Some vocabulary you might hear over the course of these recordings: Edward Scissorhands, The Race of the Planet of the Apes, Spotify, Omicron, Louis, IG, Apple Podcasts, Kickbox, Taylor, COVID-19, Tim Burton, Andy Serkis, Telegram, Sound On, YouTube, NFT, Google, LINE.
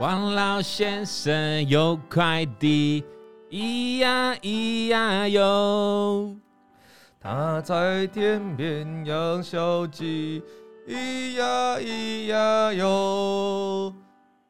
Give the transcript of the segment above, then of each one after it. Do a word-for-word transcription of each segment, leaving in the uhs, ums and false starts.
王老先生有快递，咿呀咿呀哟。他在天边养小鸡，咿呀咿呀哟。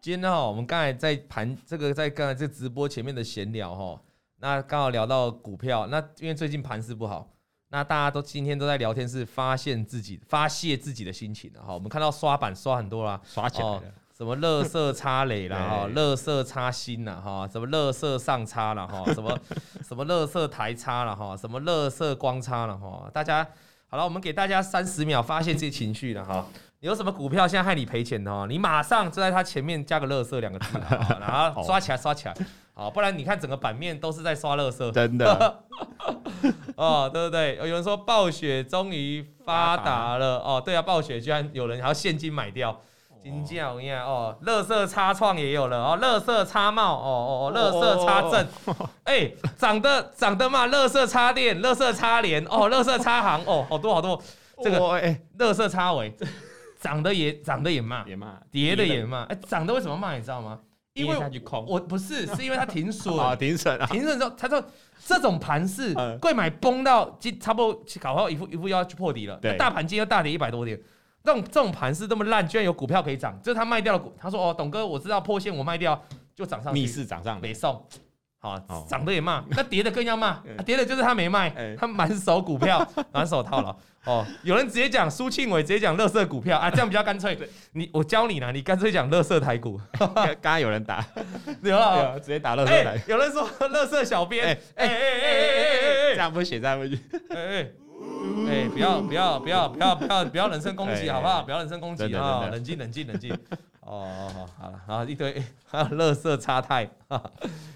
今天好，我们刚才在盘这个，在刚才这直播前面的闲聊哈，那刚好聊到股票，那因为最近盘势不好。那大家都今天都在聊天，是发现自己发泄自己的心情哈。我们看到刷板刷很多啦，刷起来了、哦、什么垃圾插雷啦哈，垃圾插心啦哈，什么垃圾上插啦哈，什么什么垃圾台插啦哈，什么垃圾光插啦哈。大家好了，我们给大家三十秒发泄这些情绪了哈。你有什么股票现在害你赔钱的，你马上就在它前面加个垃圾两个字，然后刷起来刷起来。好，不然你看整个版面都是在刷垃圾，真的哦，对不对？有人说暴雪终于发达了哦，对啊，暴雪居然有人还要现金买掉，金价我跟你讲哦，垃圾插创也有了哦，垃圾插帽哦哦，垃圾插阵，哎、哦，涨、哦哦欸、得涨得嘛，垃圾插电，垃圾插帘哦，垃圾插行哦，好多好多，这个哎，垃圾插尾，涨得也涨得也骂也骂，跌的也骂，哎，涨得为什么骂你知道吗？因为我不是，是因为他停损啊，停损啊，停损之后，他说这种盘势，贵买崩到差不多搞到一副一副要去破底了，大盘今天又大跌一百多点，这种这种盘势这么烂，居然有股票可以涨，就是他卖掉了股，他说哦，董哥我知道破线我卖掉就涨上去，逆势涨上，没送，好涨的也骂，那跌的更要骂，跌的就是他没卖，他满手股票，满手套牢。哦，有人直接讲苏庆伟，直接讲垃圾股票啊，这样比较干脆。你我教你啦，你干脆讲垃圾台股。刚刚有人打，有啊，直接打垃圾台。欸、有人说垃圾小编，哎哎哎哎哎哎，这样不行，这样不行。哎哎哎，不要不要不要不要不要不要人身攻击好不好？不要人身攻击啊，冷静冷静冷静。哦，好，好了，好一堆，还有垃圾差太。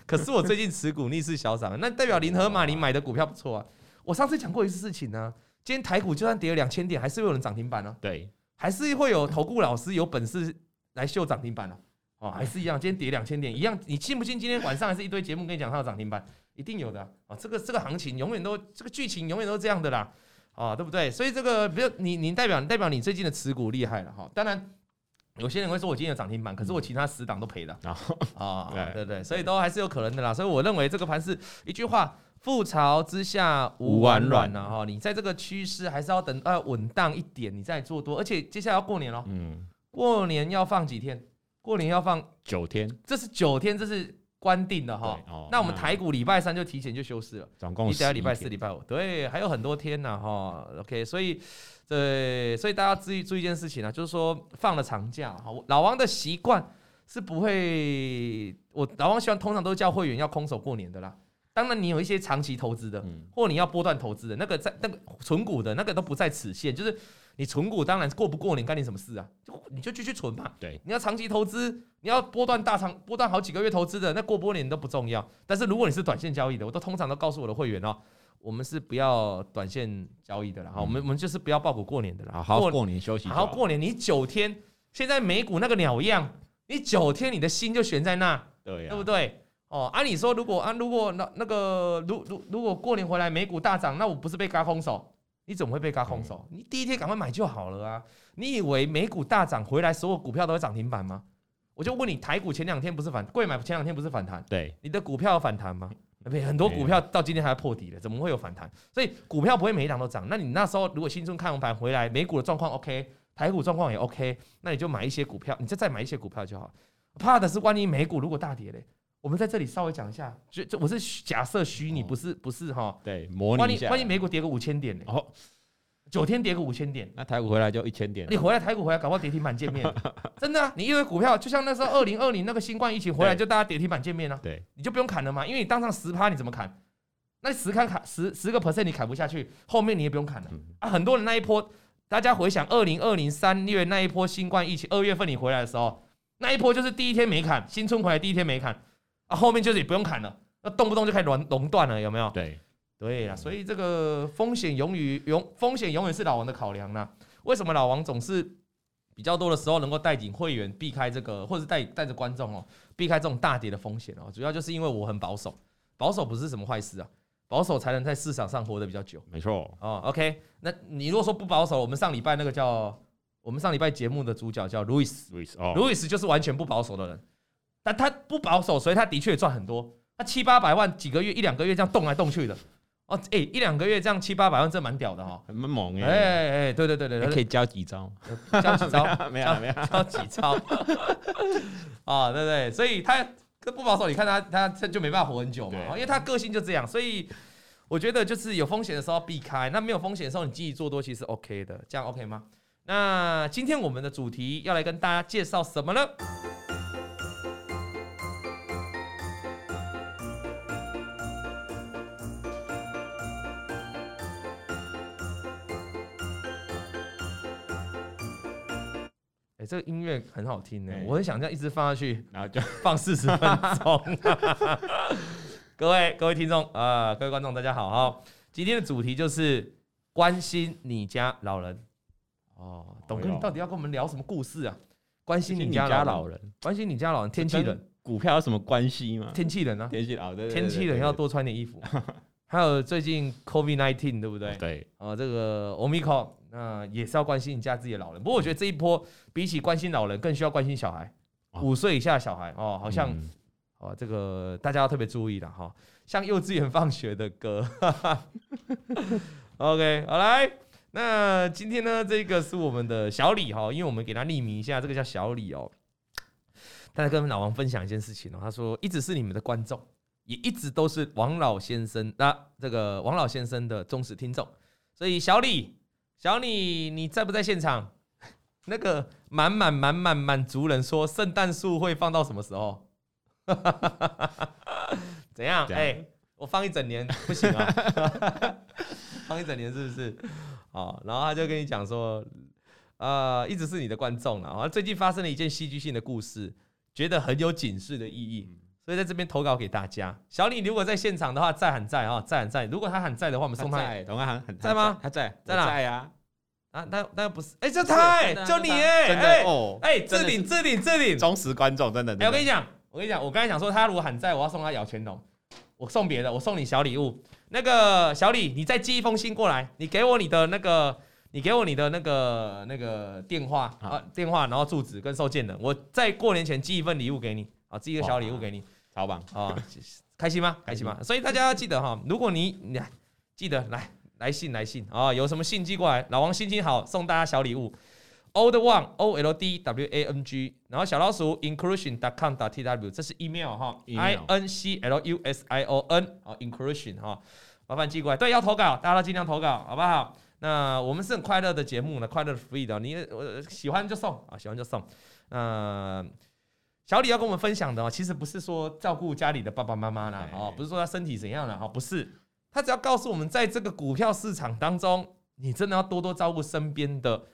可是我最近持股逆势小涨，那代表林和马你买的股票不错啊。我上次讲过一次事情呢、啊。今天台股就算跌了两千点，还是会有人涨停板呢、啊。对，还是会有投顾老师有本事来秀涨停板呢、啊。哦，还是一样，今天跌两千点一样，你信不信？今天晚上还是一堆节目跟你讲它有涨停板，一定有的啊。哦、这个这个行情永远都，这个剧情永远都是这样的啦。啊、哦，对不对？所以这个比如你你代表代表你最近的持股厉害了哈、哦。当然，有些人会说我今天有涨停板，可是我其他十档都赔了啊、哦哦，对不对？所以都还是有可能的啦。所以我认为这个盘是一句话。覆巢之下无完卵啊！哈，你在这个趋势还是要等呃稳当一点，你再做多。而且接下来要过年了，嗯，过年要放几天？过年要放九天，这是九天，这是官定的哈、哦。那我们台股礼拜三就提前就休市了，总共十一天，礼拜四、礼拜五，对，还有很多天呢、啊、哈。OK， 所以对，所以大家注意注意一件事情啊，就是说放了长假哈，老王的习惯是不会，我老王喜欢通常都叫会员要空手过年的啦。当然，你有一些长期投资的，或你要波段投资的，那个在那个存股的那个都不在此限。就是你存股，当然过不过年干你什么事啊？就你就继续存嘛。对，你要长期投资，你要波段大长波段好几个月投资的，那过波年都不重要。但是如果你是短线交易的，我都通常都告诉我的会员哦，我们是不要短线交易的啦。嗯、我们我们就是不要抱股过年的啦。好好过年休息，好好过年。你九天，现在美股那个鸟样，你九天你的心就悬在那，对呀、啊，对不对？哦，按、啊、理说如果、啊、如果那那个如如如果过年回来美股大涨，那我不是被嘎空手？你怎么会被嘎空手？嗯、你第一天赶快买就好了啊！你以为美股大涨回来所有股票都会涨停板吗？我就问你，台股前两天不是反，贵买前两天不是反弹？对，你的股票有反弹吗？很多股票到今天还要破底了，怎么会有反弹？所以股票不会每一档都涨。那你那时候如果新春看完盘回来，美股的状况 OK， 台股状况也 OK， 那你就买一些股票，你就再买一些股票就好。怕的是万一美股如果大跌嘞。我们在这里稍微讲一下，我是假设虚拟，不是不是哈、哦，对，模拟一下。万一美股跌个五千点呢、欸？哦，九天跌个五千点，那台股回来就一千点。你回来台股回来，搞不好跌停板见面，真的、啊。你因为股票就像那时候二零二零那个新冠疫情回来，就大家跌停板见面啊。对，你就不用砍了嘛，因为你当上十趴，你怎么砍？那十砍砍十十个 percent 你砍不下去，后面你也不用砍了、嗯、啊。很多人那一波，大家回想二零二零三月那一波新冠疫情，二月份你回来的时候，那一波就是第一天没砍，新春回来第一天没砍。啊，后面就是也不用砍了，那动不动就开始垄断了，有没有？对，对啊，所以这个风险永远永风险永远是老王的考量啦。为什么老王总是比较多的时候能够带领会员避开这个，或者带带着观众哦，避开这种大跌的风险哦？主要就是因为我很保守，保守不是什么坏事啊，保守才能在市场上活得比较久。没错哦 ，OK， 那你如果说不保守，我们上礼拜那个叫我们上礼拜节目的主角叫 Louis，Louis 哦 ，Louis 就是完全不保守的人。但他不保守，所以他的确赚很多。他七八百万几个月一两个月这样动来动去的。哦，欸、一两个月这样七八百万，这蛮屌的哈、哦，很猛耶！哎、欸、哎、欸，对对对对，可以教几招，教几招，没有没有，教几招，啊、哦，对对，所以他不保守，你看他他他就没办法活很久嘛，因为他个性就这样，所以我觉得就是有风险的时候避开，那没有风险的时候你积极做多其实 OK 的，这样 OK 吗？那今天我们的主题要来跟大家介绍什么呢？这个音乐很好听呢、欸，我很想这样一直放下去，然后就放四十分钟。各位各位听众啊、呃，各位观众，大家好哈！今天的主题就是关心你家老人。哦，董哥，你到底要跟我们聊什么故事啊？关心你家老人，关心你家老人，天气冷，股票有什么关系吗？天气冷啊，天气冷、哦，天气冷要多穿点衣服。还有最近 COVID 十九 对不对？对，啊、呃，这个 Omicron 那、呃、也是要关心一下自己的老人。不过我觉得这一波比起关心老人，更需要关心小孩，五岁以下的小孩哦，好像、嗯、哦这个大家要特别注意了哈、哦。像幼稚园放学的歌哈哈，OK， 好来，那今天呢这个是我们的小李哈、哦，因为我们给他匿名一下，这个叫小李哦。他在跟老王分享一件事情哦，他说一直是你们的观众。也一直都是王老先生、啊、这个王老先生的忠实听众，所以小李，小李，你在不在现场？那个满满满满满族人说，圣诞树会放到什么时候？怎样？哎、欸，我放一整年不行啊，放一整年是不是？好，然后他就跟你讲说，呃，一直是你的观众了，最近发生了一件戏剧性的故事，觉得很有警示的意义。嗯，所以在这边投稿给大家，小李如果在现场的话，在喊在啊，在喊在。如果他喊在的话，我们送他。在，同安喊喊在吗？他在，在哪？在啊！啊，那那不是，哎、欸，就他、欸，就你哎、欸，真的哦，哎、欸，置顶置顶置顶，忠实观众，真的。哎、欸，我跟你讲，我跟你讲，我刚才想说，他如果喊在，我要送他咬拳龙，我送别的，我送你小礼物。那个小李，你再寄一封信过来，你给我你的那个，你给我你的那个那个电话啊，电话，然后住址跟收件人，我在过年前寄一份礼物给你，啊，寄一个小礼物给你。好吧，哦，开心吗？开心吗？所以大家要记得哈，如果你你记得来来信来信啊、哦，有什么信寄过来，老王心情好，送大家小礼物。Old Wang O L D W A N G， 然后小老鼠 inclusion 点 com 点 t w， 这是 email 哈、哦、，i n c l u s i o n 啊 inclusion 哈、哦，麻烦寄过来。对，要投稿，大家都尽量投稿，好不好？那我们是很快乐的节目呢，快乐 free 的，你喜欢就送啊，喜欢就送，嗯、呃。小李要跟我们分享的、哦、其实不是说照顾家里的爸爸妈妈啦、哦，不是说他身体怎样啦、哦，不是，他只要告诉我们，在这个股票市场当中，你真的要多多照顾身边的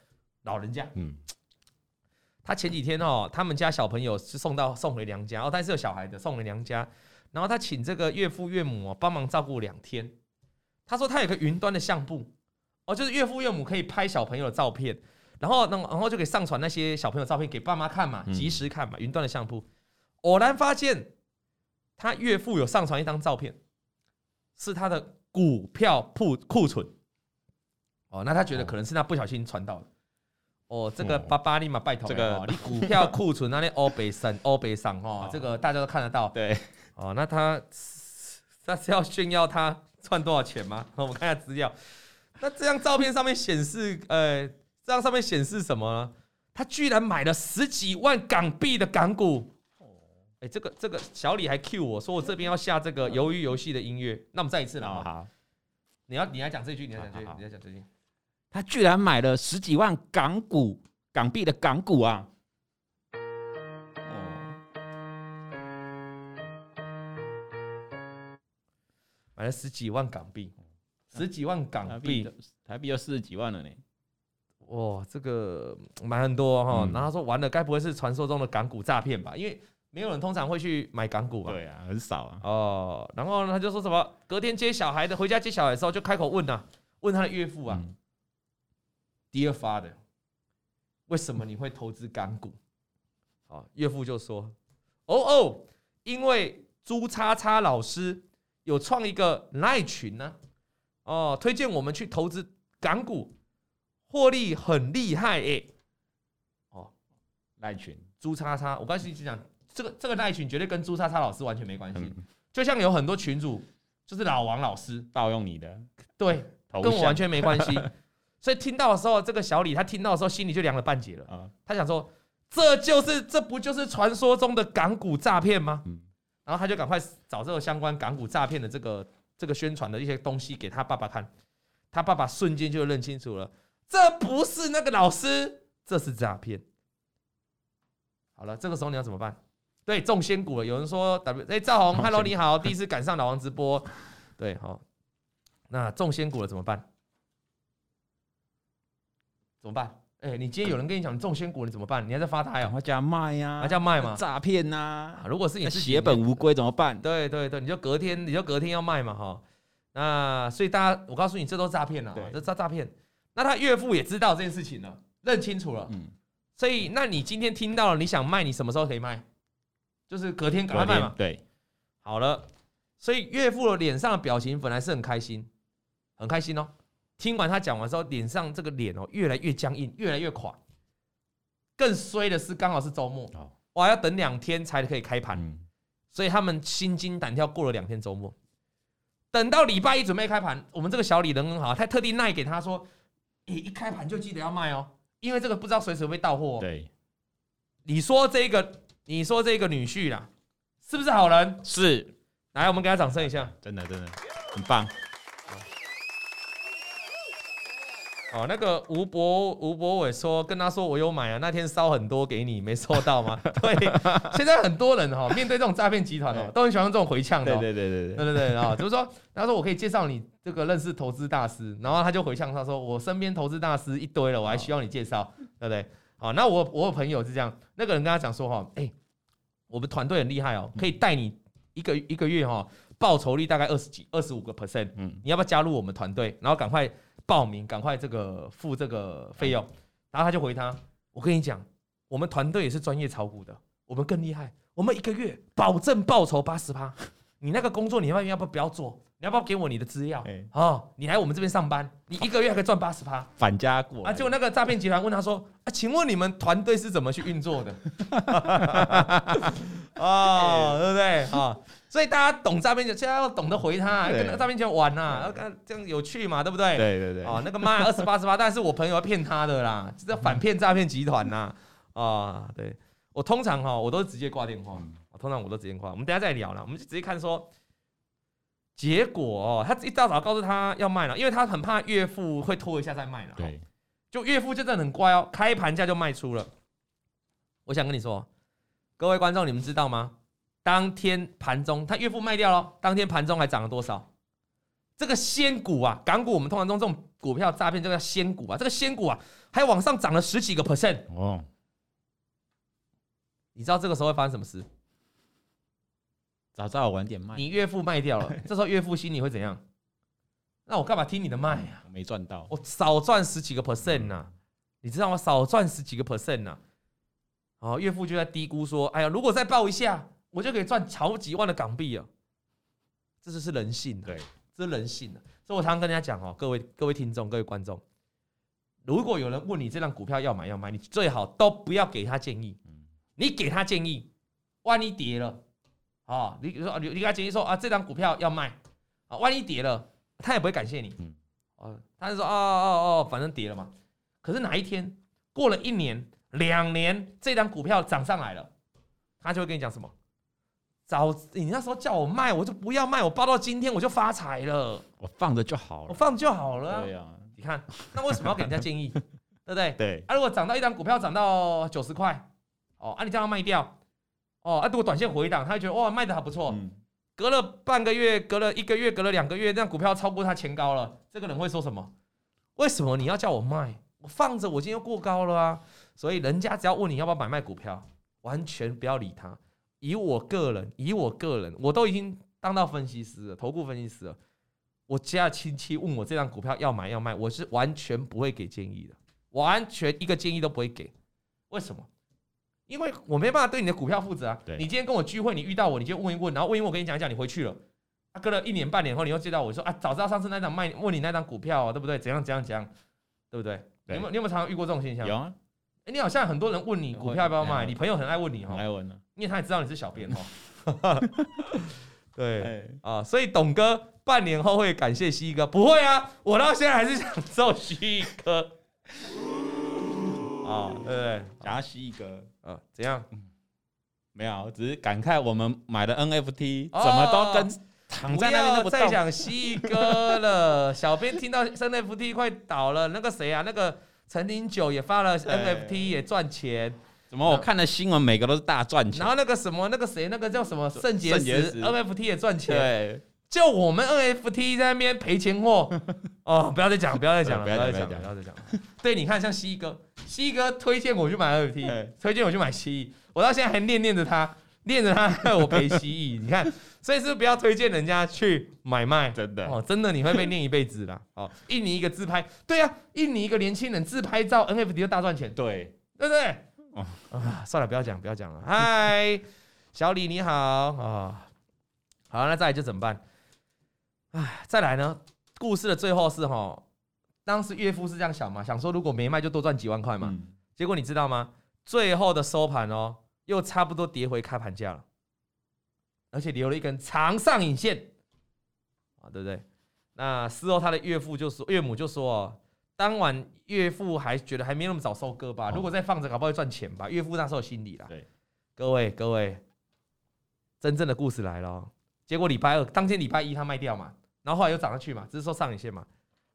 老人家。嗯，他前几天哦，他们家小朋友是送到送回娘家，哦，但是有小孩的送回娘家，然后他请这个岳父岳母、哦、帮忙照顾两天。他说他有个云端的相簿，哦，就是岳父岳母可以拍小朋友的照片。然后，然后就可以上传那些小朋友照片给爸妈看嘛，及时看嘛，云端的相簿。偶然发现，他岳父有上传一张照片，是他的股票库存。哦，那他觉得可能是他不小心传到了。哦，这个爸爸立马拜托，这个、哦、你股票库存那里欧北上欧北上哦，这个大家都看得到。对，哦，那他他是要炫耀他赚多少钱吗？我们看一下资料。那这张照片上面显示，呃。这张上面显示什么呢？他居然买了十几万港币的港股。哎、欸，这个这个小李还 cue 我说我这边要下这个鱿鱼游戏的音乐。那我们再一次啦、哦。好，你要你要讲这句，你要讲这句，你要讲这句。他居然买了十几万港股港币的港股啊！哦，买了十几万港币，十几万港币，台币要四十几万了呢。哦，这个买很多哈、哦嗯，然后他说完了，该不会是传说中的港股诈骗吧？因为没有人通常会去买港股吧？对啊，很少啊。哦，然后他就说什么，隔天接小孩的回家接小孩的时候就开口问啊，问他的岳父啊、嗯、，Dear Father， 为什么你会投资港股？哦，岳父就说，哦哦，因为朱叉叉老师有创一个 LINE 群呢、啊，哦，推荐我们去投资港股。获利很厉害哎、欸，哦，赖群朱叉叉，我刚才就讲这个这个那一群绝对跟朱莎莎老师完全没关系、嗯。就像有很多群主就是老王老师盗用你的，对，跟我完全没关系。所以听到的时候，这个小李他听到的时候心里就凉了半截了、嗯、他想说，这就是这不就是传说中的港股诈骗吗、嗯？然后他就赶快找这个相关港股诈骗的这个这个宣传的一些东西给他爸爸看，他爸爸瞬间就认清楚了，这不是那个老师，这是诈骗。好了，这个时候你要怎么办？对，中仙股了。有人说 W， 哎，赵红 ，Hello， 你好，第一次赶上老王直播，对，好、哦，那中仙股了怎么办？怎么办？哎，你今天有人跟你讲你中仙股，你怎么办？你还在发呆啊？加卖呀、啊，还加卖嘛？诈骗呐！如果是你自己血本无归怎么办？对对对，你就隔天，你就隔天要卖嘛哈、哦。那所以大家，我告诉你，这都是诈骗了，这诈诈骗。那他岳父也知道这件事情了，认清楚了。嗯、所以，那你今天听到了，你想卖，你什么时候可以卖？就是隔天赶快卖嘛。对，好了。所以岳父的脸上的表情本来是很开心，很开心哦。听完他讲完之后，脸上这个脸哦，越来越僵硬，越来越垮。更衰的是，刚好是周末，哦、哇，要等两天才可以开盘、嗯，所以他们心惊胆跳，过了两天周末，等到礼拜一准备开盘，我们这个小李人很好，他特地赖给他说，欸、一开盘就记得要卖哦，因为这个不知道随时会到货、哦。对，你说这个，你说这个女婿啦，是不是好人？是，来，我们给他掌声一下，真的真的很棒。哦，那个吴博吴博伟说，跟他说我有买啊，那天烧很多给你，没收到吗？对，现在很多人哈、哦，面对这种诈骗集团哦，都很喜欢这种回呛的、哦。对对对对对对对啊，就是说，他说我可以介绍你这个认识投资大师，然后他就回呛他说，我身边投资大师一堆了，我还需要你介绍，哦、对不对？好，那我我有朋友是这样，那个人跟他讲说哈、哦，哎、欸，我们团队很厉害哦，可以带你一个一个月哈、哦，报酬率大概二十几二十五个 percent， 你要不要加入我们团队？然后赶快。报名赶快这个付这个费用，然后他就回他：“我跟你讲，我们团队也是专业炒股的，我们更厉害，我们一个月保证报酬八十趴。你那个工作你要不要不要做？你要不要给我你的资料？欸哦、你来我们这边上班，你一个月还可以赚八十趴，反加过啊！结果那个诈骗集团问他说：啊，请问你们团队是怎么去运作的？哦，对不对？哦所以大家懂诈骗，现在要懂得回他，跟那个诈骗就玩呐、啊，这样有趣嘛，对不对？对对对。哦，那个妈二十八十八，但是我朋友要骗他的啦，这反骗诈骗集团呐、啊。啊、哦，对，我通常哈、哦，我都直接挂电话，我通常我都直接挂。我们等一下再聊啦，我们就直接看说，结果、哦、他一大早告诉他要卖了，因为他很怕岳父会拖一下再卖了。对，就岳父就真的很乖哦，开盘价就卖出了。我想跟你说，各位观众，你们知道吗？当天盘中，他岳父卖掉了。当天盘中还涨了多少？这个仙股啊，港股我们通常用这种股票诈骗，这个仙股啊，这个仙股啊，还往上涨了十几个 percent。哦，你知道这个时候会发生什么事？早知道晚点卖。你岳父卖掉了，这时候岳父心里会怎样？那我干嘛听你的卖啊？我没赚到，我少赚十几个 percent 呐、啊嗯，你知道吗？少赚十几个 percent 呐、啊。哦，岳父就在低估说：“哎呀，如果再爆一下。”我就可以赚好几万的港币啊！这就是人性、啊，对，这是人性、啊、所以我常常跟大家讲哦，各位各位听众、各位观众，如果有人问你这张股票要买要卖，你最好都不要给他建议。嗯、你给他建议，万一跌了，哦、你说你给他建议说啊，这张股票要卖、啊、万一跌了，他也不会感谢你。嗯，哦、他就说哦哦哦，反正跌了嘛。可是哪一天过了一年、两年，这张股票涨上来了，他就会跟你讲什么？早你那时候叫我卖，我就不要卖，我抱到今天我就发财了。我放着就好了，我放着就好了、啊。对啊，你看，那为什么要给人家建议，对不对？对。啊，如果涨到一张股票涨到九十块，哦，啊，你叫他卖掉，哦，啊，如果短线回档，他就觉得哇，卖的还不错、嗯。隔了半个月，隔了一个月，隔了两个月，这样股票超过他前高了，这个人会说什么？为什么你要叫我卖？我放着，我今天又过高了啊！所以人家只要问你要不要买卖股票，完全不要理他。以我个人，以我个人，我都已经当到分析师了，投顾分析师了。我家亲戚问我这张股票要买要卖，我是完全不会给建议的，完全一个建议都不会给。为什么？因为我没办法对你的股票负责啊。你今天跟我聚会，你遇到我，你就问一问，然后问一问，我跟你讲一讲，你回去了，啊，隔了一年半年后，你又接到我说啊，早知道上次那张卖，问你那张股票、啊，对不对？怎样怎样怎样，对不对？对，你有没有你有没有常常遇过这种现象？有啊。欸、你好像很多人问你股票要不要卖，你朋友很爱问你哈，很爱问啊。因为他也知道你是小编哦。对、欸、啊，所以董哥半年后会感谢蜥蜴哥，不会啊，我到现在还是享受蜥蜴哥啊，对不对？想要蜥蜴哥，嗯、啊，怎样？没有，只是感慨我们买的 N F T、哦、怎么都跟躺在那边都不动。不要再讲蜥蜴哥了，小编听到 N F T 快倒了，那个谁啊，那个陈零九也发了 N F T 也赚钱。怎么我看的新闻每个都是大赚钱、嗯，然后那个什么那个谁那个叫什么圣结石 N F T 也赚钱，对，就我们 N F T 在那边赔钱货哦，不要再讲不要再讲了不要再讲不要再讲，对，你看像蜥蜴哥，蜥蜴哥推荐我去买 N F T， 推荐我去买蜥蜴，我到现在还念念着他，念着他害我赔蜥蜴，你看，所以是不要推荐人家去买卖，真的哦，真的你会被念一辈子啦。哦，印尼一个自拍，对啊，印尼一个年轻人自拍照 N F T 就大赚钱，对，对不对？哦、啊，算了，不要讲，不要讲了。嗨，小李你好啊、哦，好，那再来就怎么办？哎，再来呢？故事的最后是哈，当时岳父是这样想嘛，想说如果没卖就多赚几万块嘛、嗯。结果你知道吗？最后的收盘哦，又差不多跌回开盘价了，而且留了一根长上影线，啊，对不对？那事后他的岳父就说，岳母就说哦。当晚岳父还觉得还没那么早收割吧，如果再放着，搞不好会赚钱吧。岳父那时候心里啦。对，各位各位，真正的故事来了。结果礼拜二当天礼拜一他卖掉嘛，然后后来又涨上去嘛，只是说上影线嘛。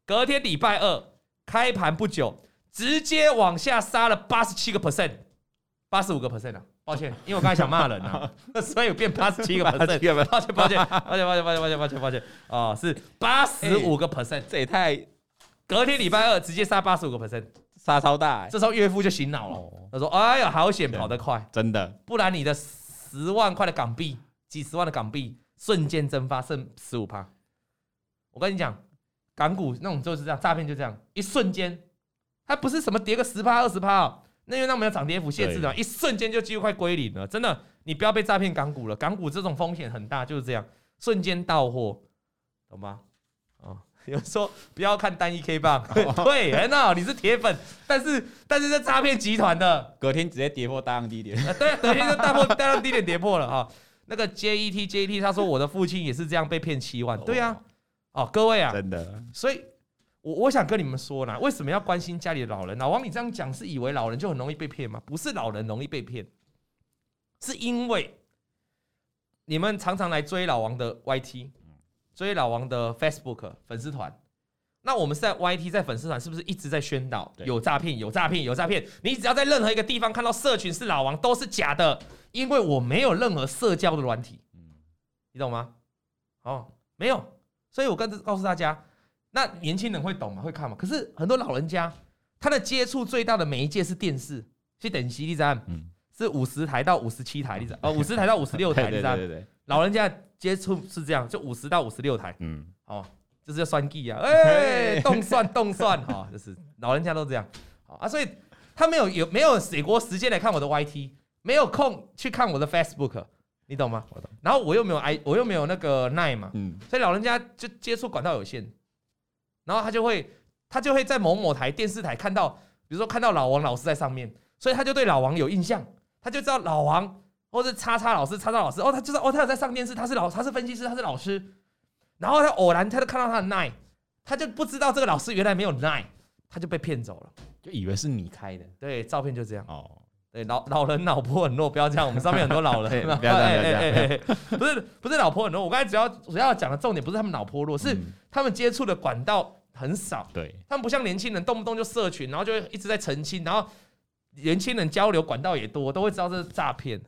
隔天礼拜二开盘不久，直接往下杀了八十七个 percent， 八十五个 percent 啊，抱歉，因为我刚才想骂人啊，所以有变八十七个 percent， 抱歉抱歉抱歉抱歉抱歉抱歉抱歉啊，是八十五个 percent， 这也太。隔天礼拜二直接杀八十五个 percent， 杀超大、欸。这时候岳父就醒脑了、哦，他说：“哎呀，好险跑得快，真的，不然你的十万块的港币、几十万的港币瞬间蒸发，剩十五趴。”我跟你讲，港股那种就是这样，诈骗就这样，一瞬间，它不是什么跌个十趴、二十趴哦，那因为那没有涨跌幅限制的，一瞬间就几乎快归零了。真的，你不要被诈骗港股了，港股这种风险很大，就是这样，瞬间到货，懂吗？哦有人说不要看单一 K 棒，对，很好，你是铁粉，但是但是这诈骗集团的，隔天直接跌破大量低点，啊、对，隔天就大破大量低点跌破了啊、哦。那个 J E T J E T， 他说我的父亲也是这样被骗七万，对啊，哦，各位啊，真的，所以我我想跟你们说啦，为什么要关心家里的老人？老王，你这样讲是以为老人就很容易被骗吗？不是老人容易被骗，是因为你们常常来追老王的 Y T。所以老王的 Facebook 粉丝团，那我们是在 Y T 在粉丝团是不是一直在宣导有诈骗有诈骗有诈骗？你只要在任何一个地方看到社群是老王都是假的，因为我没有任何社交的软体、嗯，你懂吗？哦，没有，所以我跟告诉大家，那年轻人会懂吗？会看吗？可是很多老人家他的接触最大的媒介是电视，去等级你知道吗？嗯，是五十台到五十七台，你知道？哦，五十台到五十六台，你知道？对对对对，老人家。接触是这样，就五十到五十六台，嗯，哦，就是要算计啊，哎、欸，动算动算，哈、哦，就是老人家都这样，哦、啊，所以他没有有没有美国时间来看我的 Y T， 没有空去看我的 Facebook， 你懂吗？懂。然后我又没有 I， 我又没有那个 Line 嘛，嗯，所以老人家就接触管道有限，然后他就会他就会在某某台电视台看到，比如说看到老王老师在上面，所以他就对老王有印象，他就知道老王。或是叉叉老师，叉叉老师，哦，他就是哦，他有在上电视，他是老，他是分析师，他是老师。然后他偶然，他就看到他的 Line， 他就不知道这个老师原来没有 Line， 他就被骗走了，就以为是你开的。对，照片就这样。哦，对，老老人脑波很弱，不要这样，我们上面很多老人，不要这样，不要这样。不是不是脑波很弱，我刚才主要主要讲的重点不是他们脑波弱，是他们接触的管道很少。对、嗯，他们不像年轻人动不动就社群，然后就一直在澄清，然后年轻人交流管道也多，都会知道这是诈骗。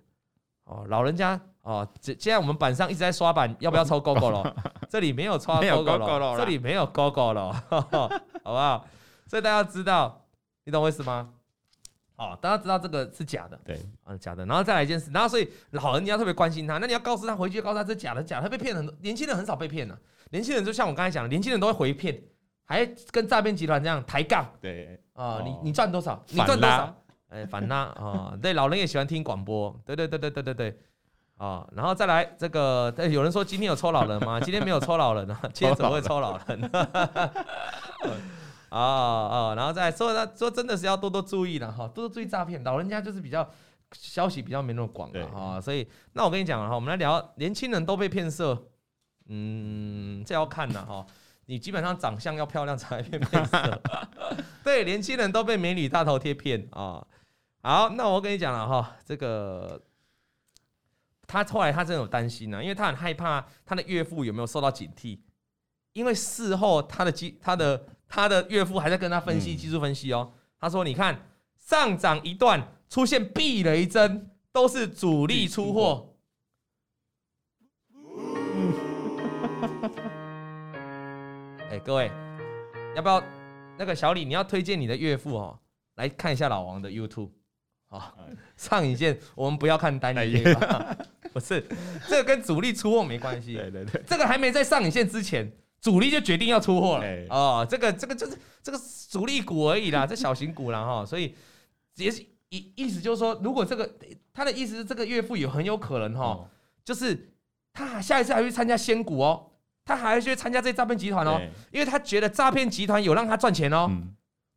哦、老人家哦，现在我们板上一直在刷板，要不要抽 Google 了？这里没有抽 Google 了，这里没有 Google 了，好不好？所以大家要知道，你懂我意思吗？哦，大家知道这个是假的，对，啊、假的。然后再来一件事，然后所以老人家特别关心他，那你要告诉他回去告诉他这假的，假的，他被骗很多。年轻人很少被骗了、啊，年轻人就像我刚才讲的，年轻人都会回骗，还跟诈骗集团这样抬杠。对啊、呃哦，你你赚多少？你赚多少？哎，反啦啊、哦！对，老人也喜欢听广播，对对对对对对对，啊、哦，然后再来这个，有人说今天有抽老人吗？今天没有抽老人啊，今天怎么会抽老人？啊啊、哦哦！然后再来说，说真的是要多多注意了哈，多多注意诈骗，老人家就是比较消息比较没那么广啊，所以那我跟你讲哈，我们来聊年轻人都被骗色，嗯，这要看的哈，你基本上长相要漂亮才被骗色，对，年轻人都被美女大头贴骗啊。好，那我跟你讲了哈，这个他后来他真的有担心呢、啊，因为他很害怕他的岳父有没有受到警惕，因为事后他的他的他的岳父还在跟他分析技术分析哦，他说你看上涨一段。出现避雷针都是主力出货，哎、欸，各位，要不要那个小李？你要推荐你的岳父哦，来看一下老王的 YouTube 啊、哦。上影线我们不要看单一页吧，不是，这个跟主力出货没关系。对对对，这个还没在上影线之前，主力就决定要出货了哦。这个这个就是这个主力股而已啦，这小型股啦哈、哦，所以也是。意思就是说，如果这个他的意思是这个岳父有很有可能哈、哦，就是他下一次还会参加仙股哦，他还会去参加这诈骗集团哦，因为他觉得诈骗集团有让他赚钱哦。嗯、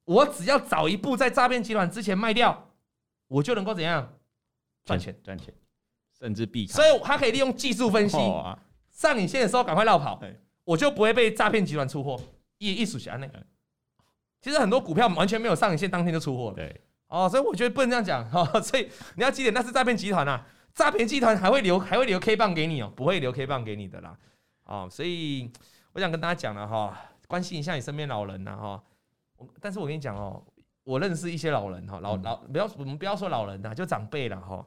我只要早一步在诈骗集团之前卖掉，我就能够怎样赚钱赚钱，甚至避开。所以他可以利用技术分析，哦啊、上影线的时候赶快绕跑，我就不会被诈骗集团出货。一一属下那个，其实很多股票完全没有上影线，当天就出货了。对。哦，所以我觉得不能这样讲、哦、所以你要记得那是诈骗集团啊，诈骗集团还会留还会留 K 棒给你哦，不会留 K 棒给你的啦，哦，所以我想跟大家讲了哈、哦，关心一下你身边老人呐、啊、哈、哦，但是我跟你讲哦，我认识一些老人哈、哦，老老不要我们不要说老人啦、啊，就长辈啦哈、哦，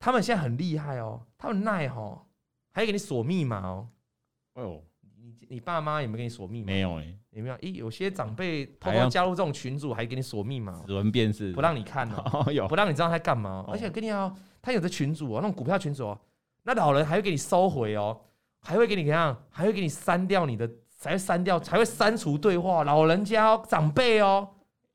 他们现在很厉害哦，他们耐哈、哦，还给你锁密码哦，哦。你爸妈有没有给你锁密码？没有哎、欸，有没有？欸、有些长辈偷偷加入这种群组，还给你锁密码、喔，指纹辨识，不让你看、喔哦、不让你知道他干嘛、喔哦。而且跟你讲、喔，他有的群组、喔、那种股票群组、喔，那老人还会给你收回哦、喔，还会给你怎样？还会给你删掉你的，还会删掉，还会删除对话。老人家、喔、长辈哦、喔，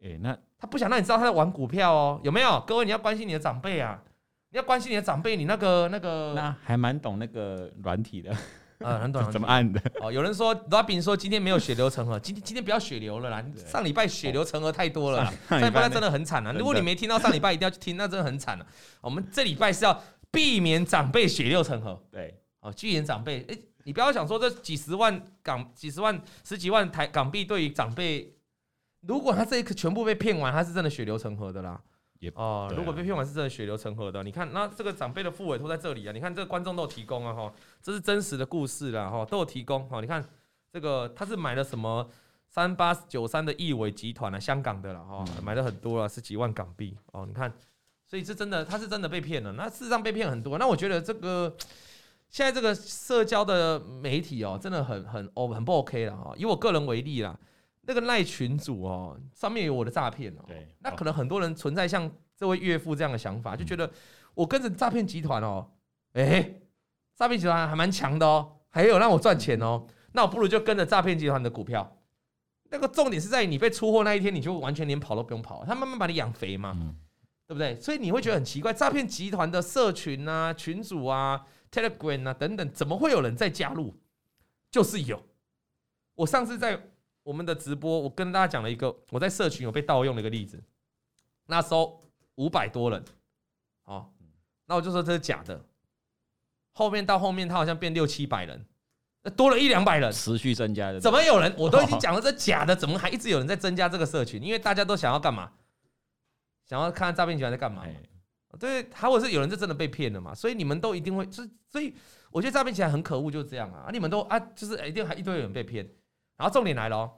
哎、欸，那他不想让你知道他在玩股票哦、喔，有没有？各位，你要关心你的长辈啊，你要关心你的长辈，你那个那个，那还蛮懂那个软体的。呃、嗯，很短，怎么按的？哦，有人说 ，Robin 说今天没有血流成河，今天今天不要血流了啦。上礼拜血流成河太多了啦，上礼拜真的很惨了、啊。如果你没听到上礼拜，一定要去听，那真的很惨了、啊。我们这礼拜是要避免长辈血流成河。对，哦，避免长辈，哎、欸，你不要想说这几十万港、几十万、十几万台港币对于长辈，如果他这一刻全部被骗完，他是真的血流成河的啦。也哦、啊，如果被骗完是真的血流成河的。你看，那这个长辈的副委托在这里啊，你看这个观众都有提供啊，哈，这是真实的故事啦，哈，都有提供。哈，你看这个他是买了什么三八九三的义伟集团啊，香港的啦，哈，买了很多了，十几万港币哦。你看，所以是真的，他是真的被骗了。那事实上被骗很多。那我觉得这个现在这个社交的媒体哦，真的很很哦很不 OK 了哈。以我个人为例啦。那个赖群组哦，上面有我的诈骗哦，那可能很多人存在像这位岳父这样的想法，嗯、就觉得我跟着诈骗集团哦，哎、欸，诈骗集团还蛮强的哦，还有让我赚钱哦，那我不如就跟着诈骗集团的股票。那个重点是在于你被出货那一天，你就完全连跑都不用跑，他慢慢把你养肥嘛、嗯，对不对？所以你会觉得很奇怪，诈骗集团的社群啊、群组啊、Telegram 啊等等，怎么会有人在加入？就是有，我上次在。我们的直播，我跟大家讲了一个我在社群有被盗用的一个例子。那时候五百多人，哦，那我就说这是假的。后面到后面，他好像变六七百人，多了一两百人，持续增加的。怎么有人？我都已经讲了这假的，怎么还一直有人在增加这个社群？因为大家都想要干嘛？想要看诈骗集团在干嘛？对，还有是有人是真的被骗了嘛？所以你们都一定会，所以我觉得诈骗集团很可恶，就是这样啊！你们都啊，就是一定还一堆人被骗。然后重点来了、哦，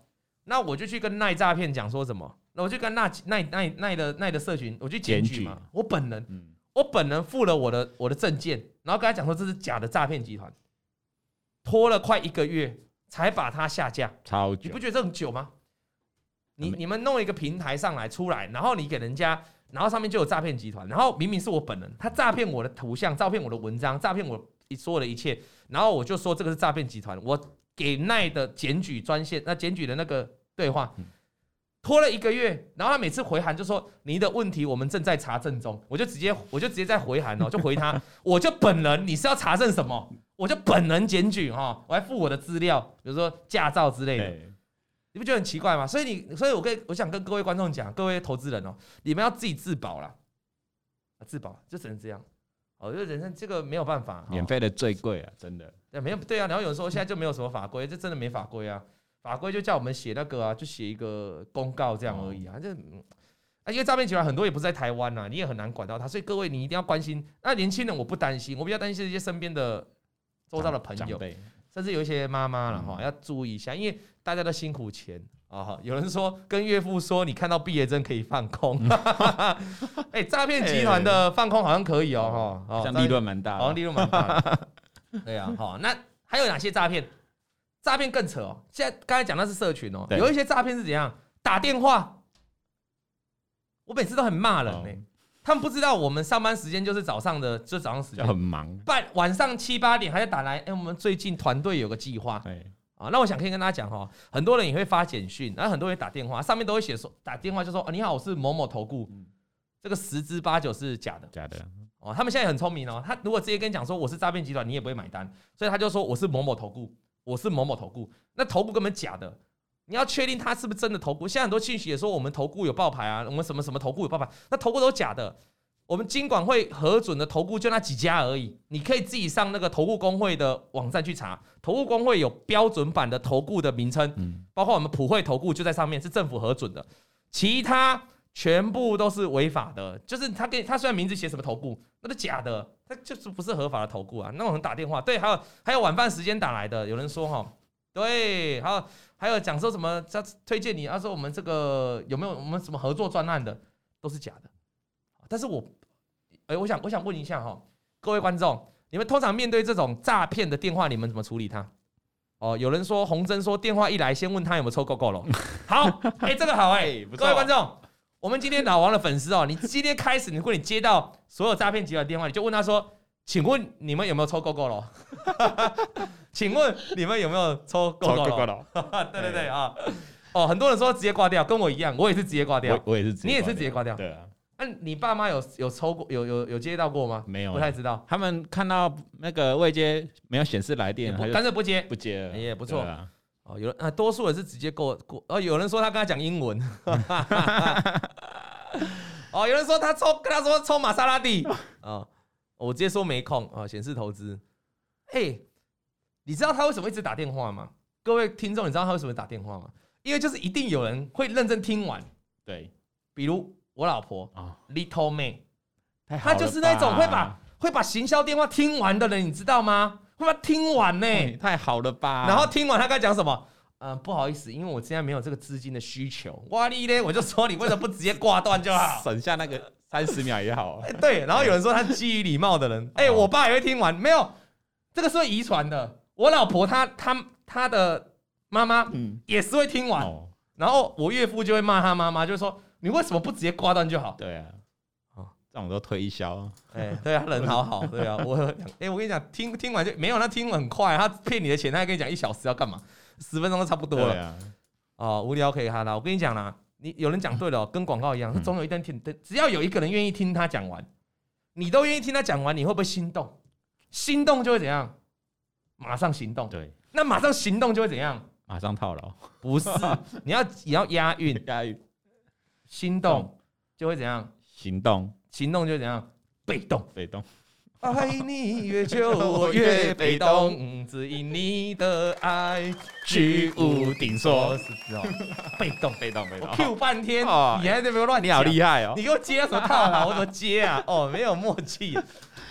那我就去跟奈诈骗讲说什么？那我就跟奈奈奈奈的奈的社群，我去检举嘛。举我本人、嗯，我本人付了我的我的证件，然后跟他讲说这是假的诈骗集团，拖了快一个月才把它下架，超久。你不觉得这很久吗？你你们弄一个平台上来出来，然后你给人家，然后上面就有诈骗集团，然后明明是我本人，他诈骗我的图像，诈骗我的文章，诈骗我所有的一切，然后我就说这个是诈骗集团，我。给奈的检举专线，那检举的那个对话拖了一个月，然后他每次回函就说你的问题我们正在查证中，我就直接我就直接在回函哦，就回他，我就本人你是要查证什么，我就本人检举哈、哦，我还附我的资料，比如说驾照之类的，你不觉得很奇怪吗？所以你，所以我跟我想跟各位观众讲，各位投资人哦，你们要自己自保啦。自保，就只能这样。哦，就人生这个没有办法，免费的最贵啊，真的。对，没有对啊。然后有时候现在就没有什么法规，这真的没法规啊。法规就叫我们写那个啊，就写一个公告这样而已啊。这、嗯啊、因为诈骗集团很多也不是在台湾啊，你也很难管到他，所以各位你一定要关心。那年轻人我不担心，我比较担心这些身边的周遭的朋友，甚至有一些妈妈了哈，要注意一下，因为大家都辛苦钱。哦、有人说跟岳父说你看到毕业证可以放空，哎，诈骗集团的放空好像可以哦，好像利润蛮大，好像利润蛮大的。对啊，好、哦，那还有哪些诈骗？诈骗更扯哦，现在刚才讲那是社群哦，有一些诈骗是怎样打电话，我每次都很骂人、欸哦、他们不知道我们上班时间就是早上的，就早上时间很忙，晚上七八点还在打来，哎、欸，我们最近团队有个计划，啊、那我想可以跟大家讲、哦、很多人也会发简讯，然后很多人也打电话，上面都会写说打电话就说、哦、你好，我是某某投顾、嗯，这个十之八九是假的，假的、哦、他们现在很聪明哦，他如果直接跟你讲说我是诈骗集团，你也不会买单，所以他就说我是某某投顾，我是某某投顾，那投顾根本假的，你要确定他是不是真的投顾。现在很多讯息也说我们投顾有爆牌啊，我们什么什么投顾有爆牌，那投顾都假的。我们金管会核准的投顾就那几家而已，你可以自己上那个投顾公会的网站去查，投顾公会有标准版的投顾的名称、嗯、包括我们普惠投顾就在上面，是政府核准的，其他全部都是违法的，就是他给他虽然名字写什么投顾，那是假的，他就是不是合法的投顾啊。那我们打电话，对，还有还有晚饭时间打来的，有人说哈，对，还有还有讲说什么他推荐你，他说我们这个有没有我们什么合作专案的，都是假的。但是我哎、欸，我想，我想问一下哈、哦，各位观众，你们通常面对这种诈骗的电话，你们怎么处理它？哦，有人说洪真说电话一来，先问他有没有抽Gogoro。好，哎、欸，这个好哎、欸，各位观众，我们今天老王的粉丝哦，你今天开始，如果你接到所有诈骗集团电话，你就问他说，请问你们有没有抽Gogoro？请问你们有没有抽Gogoro？对对对啊，哦，很多人说直接挂掉，跟我一样，我也是直接挂掉，我也是，你也是直接挂掉，对啊。啊、你爸妈 有, 有抽过有有有接到过吗？没有，不太知道。他们看到那个未接没有显示来电，干脆不接，不接了，也、欸、不错。哦，有人啊，多数人是直接过过。哦，有人说他跟他讲英文。哦，有人说他抽跟他说抽玛莎拉蒂。哦，我直接说没空啊，显、哦、示投资。哎、欸，你知道他为什么一直打电话吗？各位听众，你知道他为什么打电话吗？因为就是一定有人会认真听完。对，比如。我老婆、哦、Little May， 她就是那种会把会把行销电话听完的人，你知道吗？会把听完呢、欸嗯，太好了吧？然后听完她该讲什么？嗯、呃，不好意思，因为我现在没有这个资金的需求。哇哩嘞，我就说你为什么不直接挂断就好，省下那个三十秒也好、啊欸。对，然后有人说他基于礼貌的人，哎、欸，我爸也会听完，没有，这个是遗传的。我老婆她她她的妈妈也是会听完，嗯哦、然后我岳父就会骂他妈妈，就说。你为什么不直接挂断就好？对啊，哦，这种都推销。哎，对啊，人好好，对啊，我哎、欸，我跟你讲，听听完就没有，他听很快，他骗你的钱，他还跟你讲一小时要干嘛，十分钟都差不多了。啊、哦，无聊可以哈啦。我跟你讲啦，你有人讲对了、哦，跟广告一样，总有一天听，只要有一个人愿意听他讲完，你都愿意听他讲完，你会不会心动？心动就会怎样？马上行动。对，那马上行动就会怎样？马上套牢？不是，你要也要押韵，押韵。心动就会怎样？行动，行动就怎样？被动，被动。爱你越久，我越被动，只因你的爱居无定所。被动，被动，被动。我 Q 半天，哦、你还在那边乱，你好厉害哦！你给我接什么套牢？我怎么接啊？哦，没有默契。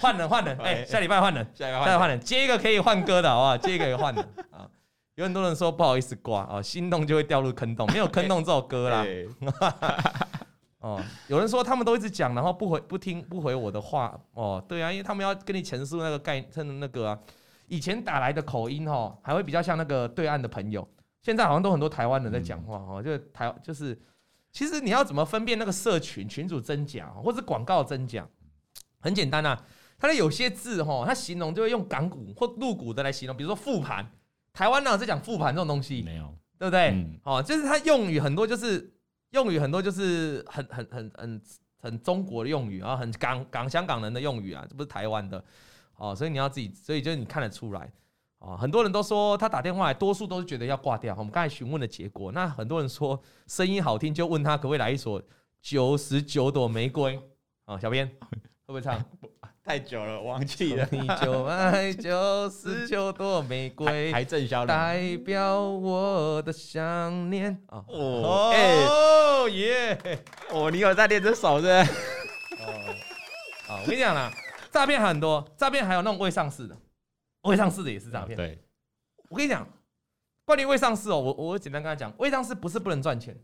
换人，换人，哎、欸，下礼拜换人，下礼拜换 人, 人，接一个可以换歌的，好不好？接一个可以换人啊。有很多人说不好意思挂啊、哦，心动就会掉入坑洞，没有坑洞这首歌啦。欸欸、哦，有人说他们都一直讲，然后不回不听不回我的话哦，对啊，因为他们要跟你陈述那个概称那个、啊、以前打来的口音哦，还会比较像那个对岸的朋友，现在好像都很多台湾人在讲话、嗯、哦，就台就是其实你要怎么分辨那个社群群主真假，或是广告真假，很简单啊，他的有些字哈、哦，他形容就会用港股或陆股的来形容，比如说复盘。台湾哪有在讲复盘这种东西？没有，对不对？嗯哦、就是他用语很多，就是用语很多，就是很很很很很中国的用语啊，很港港香港人的用语啊，这不是台湾的、哦、所以你要自己，所以就是你看得出来、哦、很多人都说他打电话来，多数都是觉得要挂掉。我们刚才询问的结果，那很多人说声音好听，就问他可不可以来一首九十九朵玫瑰啊、哦？小编会不会唱？太久了，忘记了。你九百九十九朵玫瑰，还正销量，代表我的想念。哦哦哦耶！哦，你有在练这首是？哦，好，我跟你讲啦，诈骗很多，诈骗还有那种未上市的，未上市的也是诈骗。对，我跟你讲，关于未上市哦，我我简单跟他讲，未上市不是不能赚钱，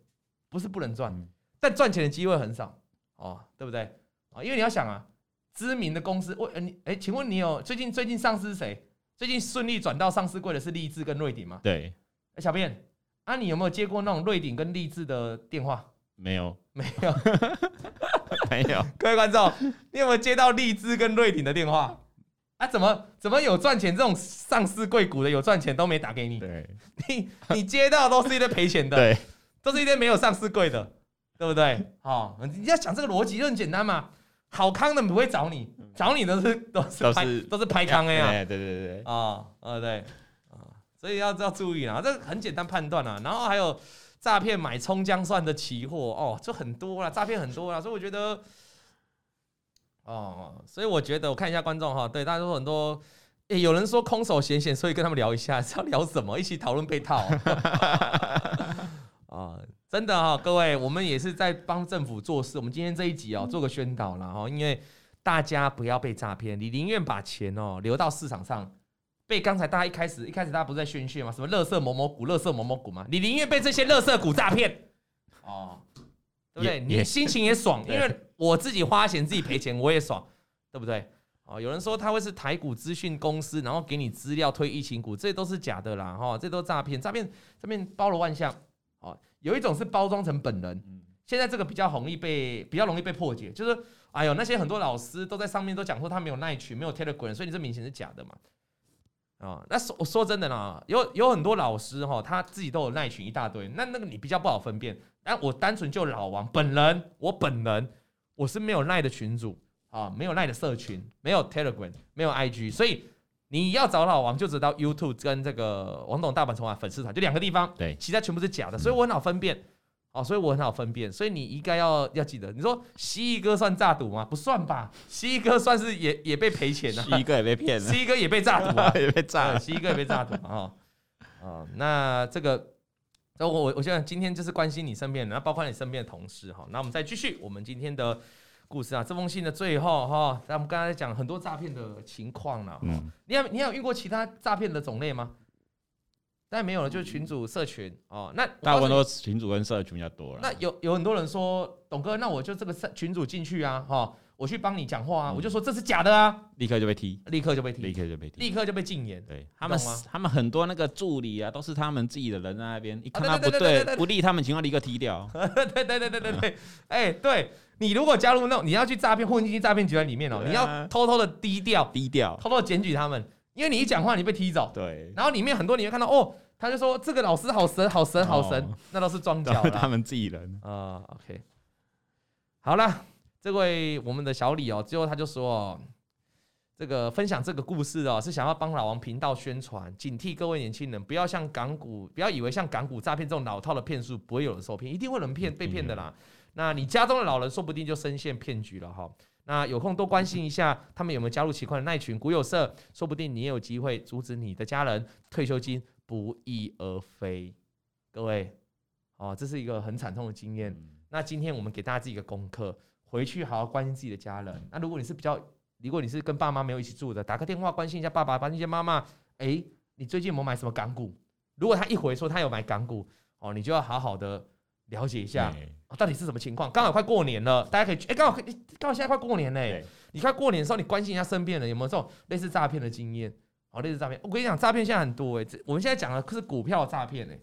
不是不能赚，嗯、但赚钱的机会很少哦，对不对？啊，因为你要想啊。知名的公司，我、欸、请问你有最近最近上市是谁？最近顺利转到上市柜的是立志跟瑞鼎吗？对，欸、小编，啊，你有没有接过那种瑞鼎跟立志的电话？没有，没有，没有。各位观众，你有没有接到立志跟瑞鼎的电话？啊，怎么怎么有赚钱这种上市柜股的有赚钱都没打给你？对，你你接到都是一堆赔钱的，对，都是一堆没有上市柜的，对不对？好、哦，你要想这个逻辑就很简单嘛。好康的不会找你，找你都是都是拍 都, 是都是拍康的呀、啊。对对对对。啊、哦、啊、哦、对啊，所以要要注意啦，这很简单判断啦。然后还有诈骗买葱姜蒜的期货哦，就很多啦，诈骗很多啦。所以我觉得，哦，所以我觉得我看一下观众哈，对大家都很多，欸、有人说空手闲闲，所以跟他们聊一下，是要聊什么？一起讨论被套。啊、哦，真的哈、哦，各位，我们也是在帮政府做事。我们今天这一集哦，做个宣导啦哈，因为大家不要被诈骗，你宁愿把钱哦留到市场上。被刚才大家一开始一开始大家不是在宣泄吗？什么垃圾某某股、垃圾某某股嘛，你宁愿被这些垃圾股诈骗哦，对不对？ Yeah, yeah. 你心情也爽，因为我自己花钱自己赔钱，我也爽，对不对？哦，有人说他会是台股资讯公司，然后给你资料推疫情股，这都是假的啦哈、哦，这都诈骗，诈骗诈骗包罗万象。哦、有一种是包装成本人、嗯，现在这个比较容易被比较容易被破解，就是哎呦那些很多老师都在上面都讲说他没有耐群，没有 Telegram， 所以你这明显是假的嘛。哦、那说说真的啦，有有很多老师、哦、他自己都有耐群一大堆，那那个你比较不好分辨。但我单纯就老王本人，我本人我是没有耐的群组、哦、没有耐的社群，没有 Telegram， 没有 I G， 所以。你要找老王就只到 YouTube 跟这个王董大阪筹码粉丝团，就两个地方，对，其他全部是假的，所以我很好分辨、嗯哦、所以我很好分辨，所以你应该要要记得，你说蜥蜴哥算诈赌吗？不算吧，蜥蜴哥算是也也被赔钱了、啊，蜥蜴哥也被骗了，蜥蜴哥也被诈赌啊，也被诈了，蜥蜴哥也被诈赌啊。哦，那这个，我我我觉得今天就是关心你身边的人，包括你身边的同事哈。那我们再继续我们今天的故事啊，这封信的最后哈、哦，我们刚才讲很多诈骗的情况了、嗯。你有你有遇过其他诈骗的种类吗？但没有了，就是群组、社群哦。那大部分都群组跟社群比较多了。那有有很多人说，董哥，那我就这个群组进去啊，哈、哦，我去帮你讲话啊、嗯，我就说这是假的啊，立刻就被踢，立刻就被踢，立刻就被踢，立刻就被禁言。对，他们他们很多那个助理啊，都是他们自己的人在那边，一看他不对，不利他们情况，立刻踢掉。对对对对对对，哎对。你如果加入那，你要去诈骗混进去诈骗集团里面哦、喔啊，你要偷偷的低调，低调，偷偷的检举他们，因为你一讲话你被踢走。对，然后里面很多你会看到哦，他就说这个老师好神，好神，好神，哦、那都是装脚，他们自己人啊、呃。OK， 好了，这位我们的小李哦、喔，最后他就说、喔，这个分享这个故事哦、喔，是想要帮老王频道宣传，警惕各位年轻人，不要像港股，不要以为像港股诈骗这种老套的骗术不会有人受骗，一定会有人骗被骗的啦。那你家中的老人说不定就深陷骗局了哈。那有空多关心一下他们有没有加入奇怪的那群股友社，说不定你也有机会阻止你的家人退休金不翼而飞。各位，哦，这是一个很惨痛的经验。嗯、那今天我们给大家自己一个功课，回去好好关心自己的家人。那如果你是比较，如果你是跟爸妈没有一起住的，打个电话关心一下爸爸，关心一下妈妈。哎、欸，你最近有没有买什么港股？如果他一回说他有买港股，哦，你就要好好的了解一下。嗯到底是什么情况？刚好快过年了，大家可以去。哎、欸，刚好，刚好现在快过年嘞。你快过年的时候，你关心一下身边人有没有这种类似诈骗的经验？好、哦，类似诈骗，我跟你讲，诈骗现在很多哎、欸。我们现在讲的是股票诈骗哎，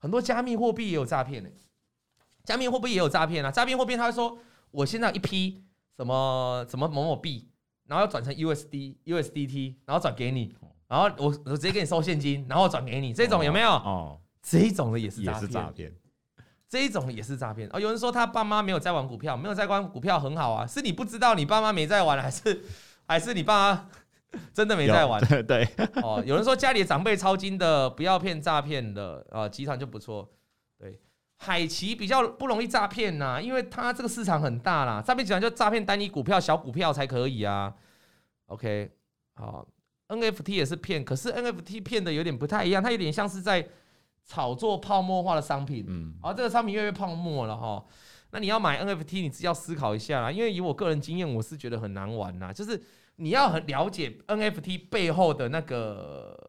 很多加密货币也有诈骗哎，加密货币也有诈骗啊。诈骗货币他会说，我现在一批什么什么某某币，然后要转成 U S D、U S D T， 然后转给你，然后我我直接给你收现金，然后转给你，这种有没有？哦，哦这一种的也是诈骗。这一种也是诈骗哦。有人说他爸妈没有在玩股票，没有在玩股票很好啊，是你不知道你爸妈没在玩，还是还是你爸妈真的没在玩？对对哦。有人说家里的长辈超金的，不要骗诈骗的啊，集团就不错。对，海奇比较不容易诈骗呐，因为它这个市场很大啦，诈骗集团就诈骗单一股票、小股票才可以啊。OK， 好 ，N F T 也是骗，可是 N F T 骗的有点不太一样，它有点像是在炒作泡沫化的商品，嗯，好，这个商品越来越泡沫了哈。那你要买 N F T， 你自己要思考一下啦，因为以我个人经验，我是觉得很难玩啦，就是你要很了解 N F T 背后的那个。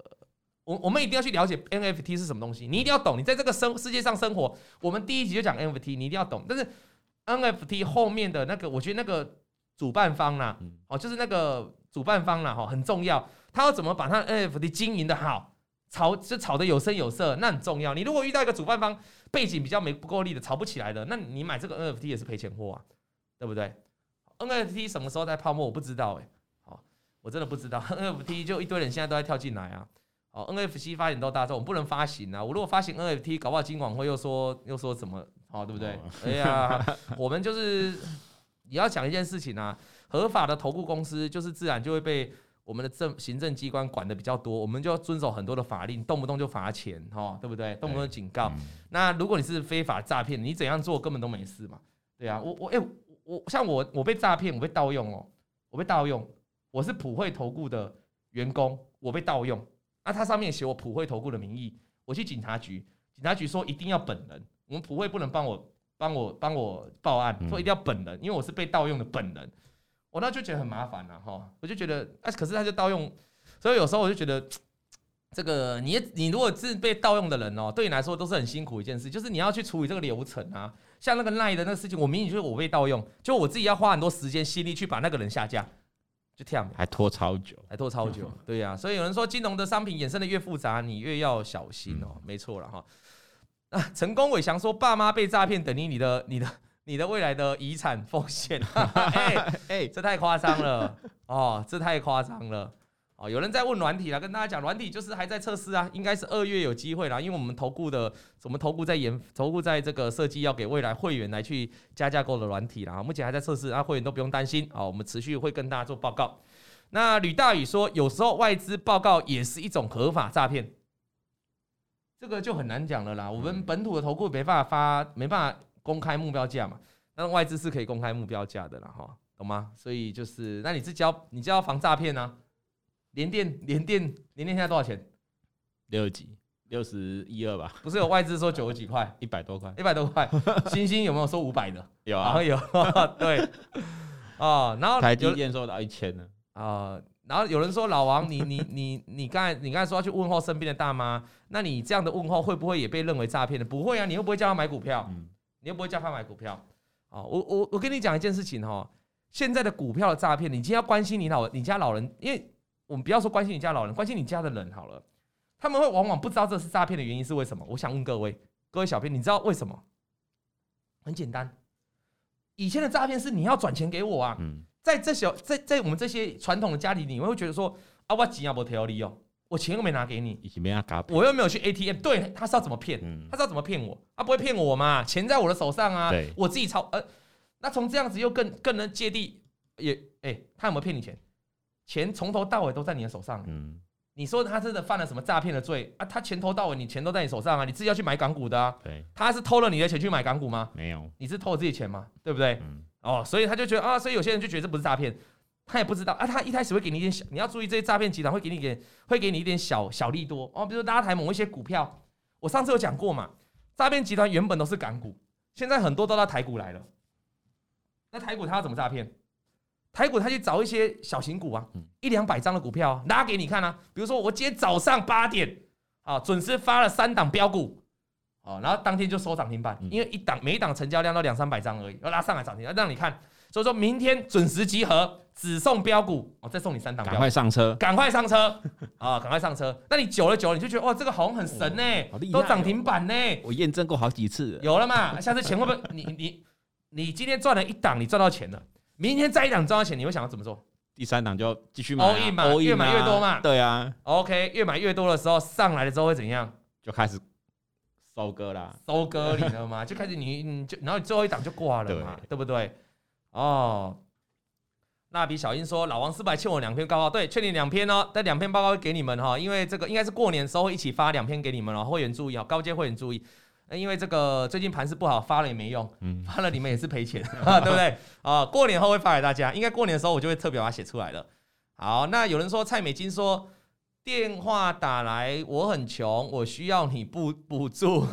我, 我们一定要去了解 N F T 是什么东西，你一定要懂。你在这个生世界上生活，我们第一集就讲 N F T， 你一定要懂。但是 N F T 后面的那个，我觉得那个主办方啦，嗯哦、就是那个主办方啦，哦、很重要。他要怎么把他 N F T 经营的好，炒就炒得有声有色，那很重要。你如果遇到一个主办方背景比较没不够力的，炒不起来的，那你买这个 N F T 也是赔钱货啊，对不对 ？N F T 什么时候在泡沫，我不知道哎、欸哦，我真的不知道。N F T 就一堆人现在都在跳进来啊。哦、N F C 发行到大众，我们不能发行啊！我如果发行 N F T， 搞不好金管会又说又说怎么好、哦，对不对？哎呀，我们就是也要讲一件事情啊，合法的投顾公司就是自然就会被我们的政行政机关管的比较多，我们就要遵守很多的法令，动不动就罚钱，哈、哦，对不对？动不动警告。嗯、那如果你是非法诈骗，你怎样做根本都没事嘛，对啊，我我哎、欸、我像我我被诈骗，我被盗用哦，我被盗用，我是普惠投顾的员工，我被盗用。那、啊、他上面写我普惠投顾的名义，我去警察局，警察局说一定要本人，我们普惠不能帮我帮我帮我报案，说一定要本人，因为我是被盗用的本人，我那就觉得很麻烦了、啊、哈，我就觉得、啊、可是他就盗用，所以有时候我就觉得这个你你如果是被盗用的人哦，对你来说都是很辛苦一件事，就是你要去处理这个流程啊，像那个 LINE 的那个事情，我明明就是我被盗用，就我自己要花很多时间心力去把那个人下架。就跳了，还拖超久，还拖超久，对呀、啊，所以有人说金融的商品衍生的越复杂，你越要小心哦，嗯、没错了哈。啊，陈功伟翔说，爸妈被诈骗等于你的、你的、你的未来的遗产风险，哎哎，这太夸张了哦，这太夸张了哦。有人在问软体啦，跟大家讲，软体就是还在测试啊，应该是二月有机会啦，因为我们投顾的，我们投顾在研，投顾在这个设计要给未来会员来去加价购的软体啦，目前还在测试，啊，会员都不用担心啊，我们持续会跟大家做报告。那吕大宇说，有时候外资报告也是一种合法诈骗，这个就很难讲了啦，我们本土的投顾没办法发，没办法公开目标价嘛，但外资是可以公开目标价的啦，哈，懂吗？所以就是，那你是教你教防诈骗啊。联电联电联电现在多少钱？六几六十一二吧？不是有外资说九十几块，一百多块，一百多块。星星有没有说五百的？有啊，有对哦。然后台积电说到一千呢。啊、呃，然后有人说老王，你你你你刚才你刚才说要去问候身边的大妈，那你这样的问候会不会也被认为诈骗的？不会啊，你又不会叫他买股票，嗯、你又不会叫他买股票。哦、我我我跟你讲一件事情哦，现在的股票的诈骗，你今天要关心你老你家老人，因为。我们不要说关心你家老人，关心你家的人好了。他们会往往不知道这是诈骗的原因是为什么？我想问各位，各位小编，你知道为什么？很简单，以前的诈骗是你要转钱给我啊。嗯、在这小在在我们这些传统的家里，你会觉得说啊，我钱也没投你哦，我钱又没拿给你，我又没有去 A T M， 对，他是要怎么骗？嗯、他是要怎么骗我？他不会骗我嘛？钱在我的手上啊，我自己操。呃，那从这样子又更更能芥蒂，也哎、欸，他有没有骗你钱？钱从头到尾都在你的手上，嗯，你说他真的犯了什么诈骗的罪啊？他从头到尾你钱都在你手上啊，你自己要去买港股的啊，对，他是偷了你的钱去买港股吗？没有，你是偷了自己的钱吗？对不对？嗯，哦，所以他就觉得啊，所以有些人就觉得这不是诈骗，他也不知道啊，他一开始会给你一点小，你要注意这些诈骗集团会给你给会给你一点小小利多哦，比如说拉抬某一些股票，我上次有讲过嘛，诈骗集团原本都是港股，现在很多都到台股来了，那台股他要怎么诈骗？台股他去找一些小型股啊，一两百张的股票、啊、拉给你看啊。比如说我今天早上八点啊，准时发了三档标股，哦、啊，然后当天就收涨停板，因为一档每一档成交量都两三百张而已，要拉上来涨停，要让你看。所以说明天准时集合，只送标股，我、哦、再送你三档，赶快上车，赶快上车啊，赶快上车。那你久了久了，你就觉得哇，这个好像很神呢、欸哦哦，都涨停板呢、欸。我验证过好几次了，有了嘛？下次钱会不会？你你你今天赚了一档，你赚到钱了。明天再一档赚到钱，你会想要怎么做？第三档就继续买、啊， all in 嘛， all in 嘛，越买越多嘛。对啊 ，OK， 越买越多的时候，上来的时候会怎样？就开始收割啦，收割，你知道吗？就开始你你就然后你最后一档就挂了嘛， 对, 对不对？哦，蜡笔小樱说老王是不是还欠我两篇报告？对，欠你两篇哦，但两篇报告会给你们哈、哦，因为这个应该是过年的时候会一起发两篇给你们哦，会员注意哦，高阶会员注意。因为这个最近盘势不好，发了也没用，嗯、发了你们也是赔钱，对不对？啊，过年后会发给大家，应该过年的时候我就会特别把它写出来了。好，那有人说蔡美金说电话打来，我很穷，我需要你补补助。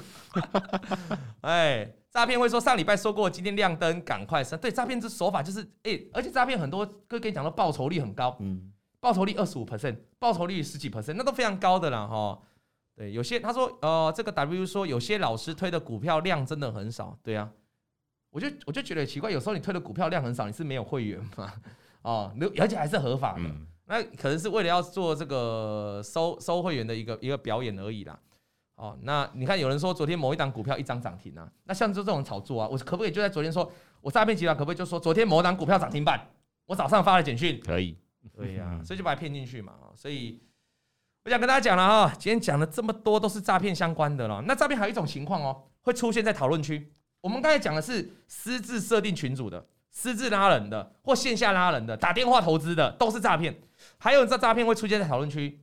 哎，诈骗会说上礼拜说过，今天亮灯，赶快删。对，诈骗这手法就是，哎，而且诈骗很多，跟跟你讲到报酬率很高，嗯，报酬率 百分之二十五， 报酬率十几 percent， 那都非常高的啦，哈。对，有些他说，呃，这个 W 说有些老师推的股票量真的很少，对啊，我就我就觉得奇怪，有时候你推的股票量很少，你是没有会员嘛？哦，而且还是合法的，嗯、那可能是为了要做这个收收会员的一个一个表演而已啦。哦，那你看有人说昨天某一档股票一张涨停啊，那像就这种炒作啊，我可不可以就在昨天说，我诈骗集团可不可以就说昨天某档股票涨停板，我早上发了简讯，可以，对呀、啊，所以就把它骗进去嘛，所以。我想跟大家讲了哈，今天讲了这么多都是诈骗相关的了。那诈骗还有一种情况哦，会出现在讨论区。我们刚才讲的是私自设定群组的、私自拉人的或线下拉人的、打电话投资的，都是诈骗。还有这诈骗会出现在讨论区，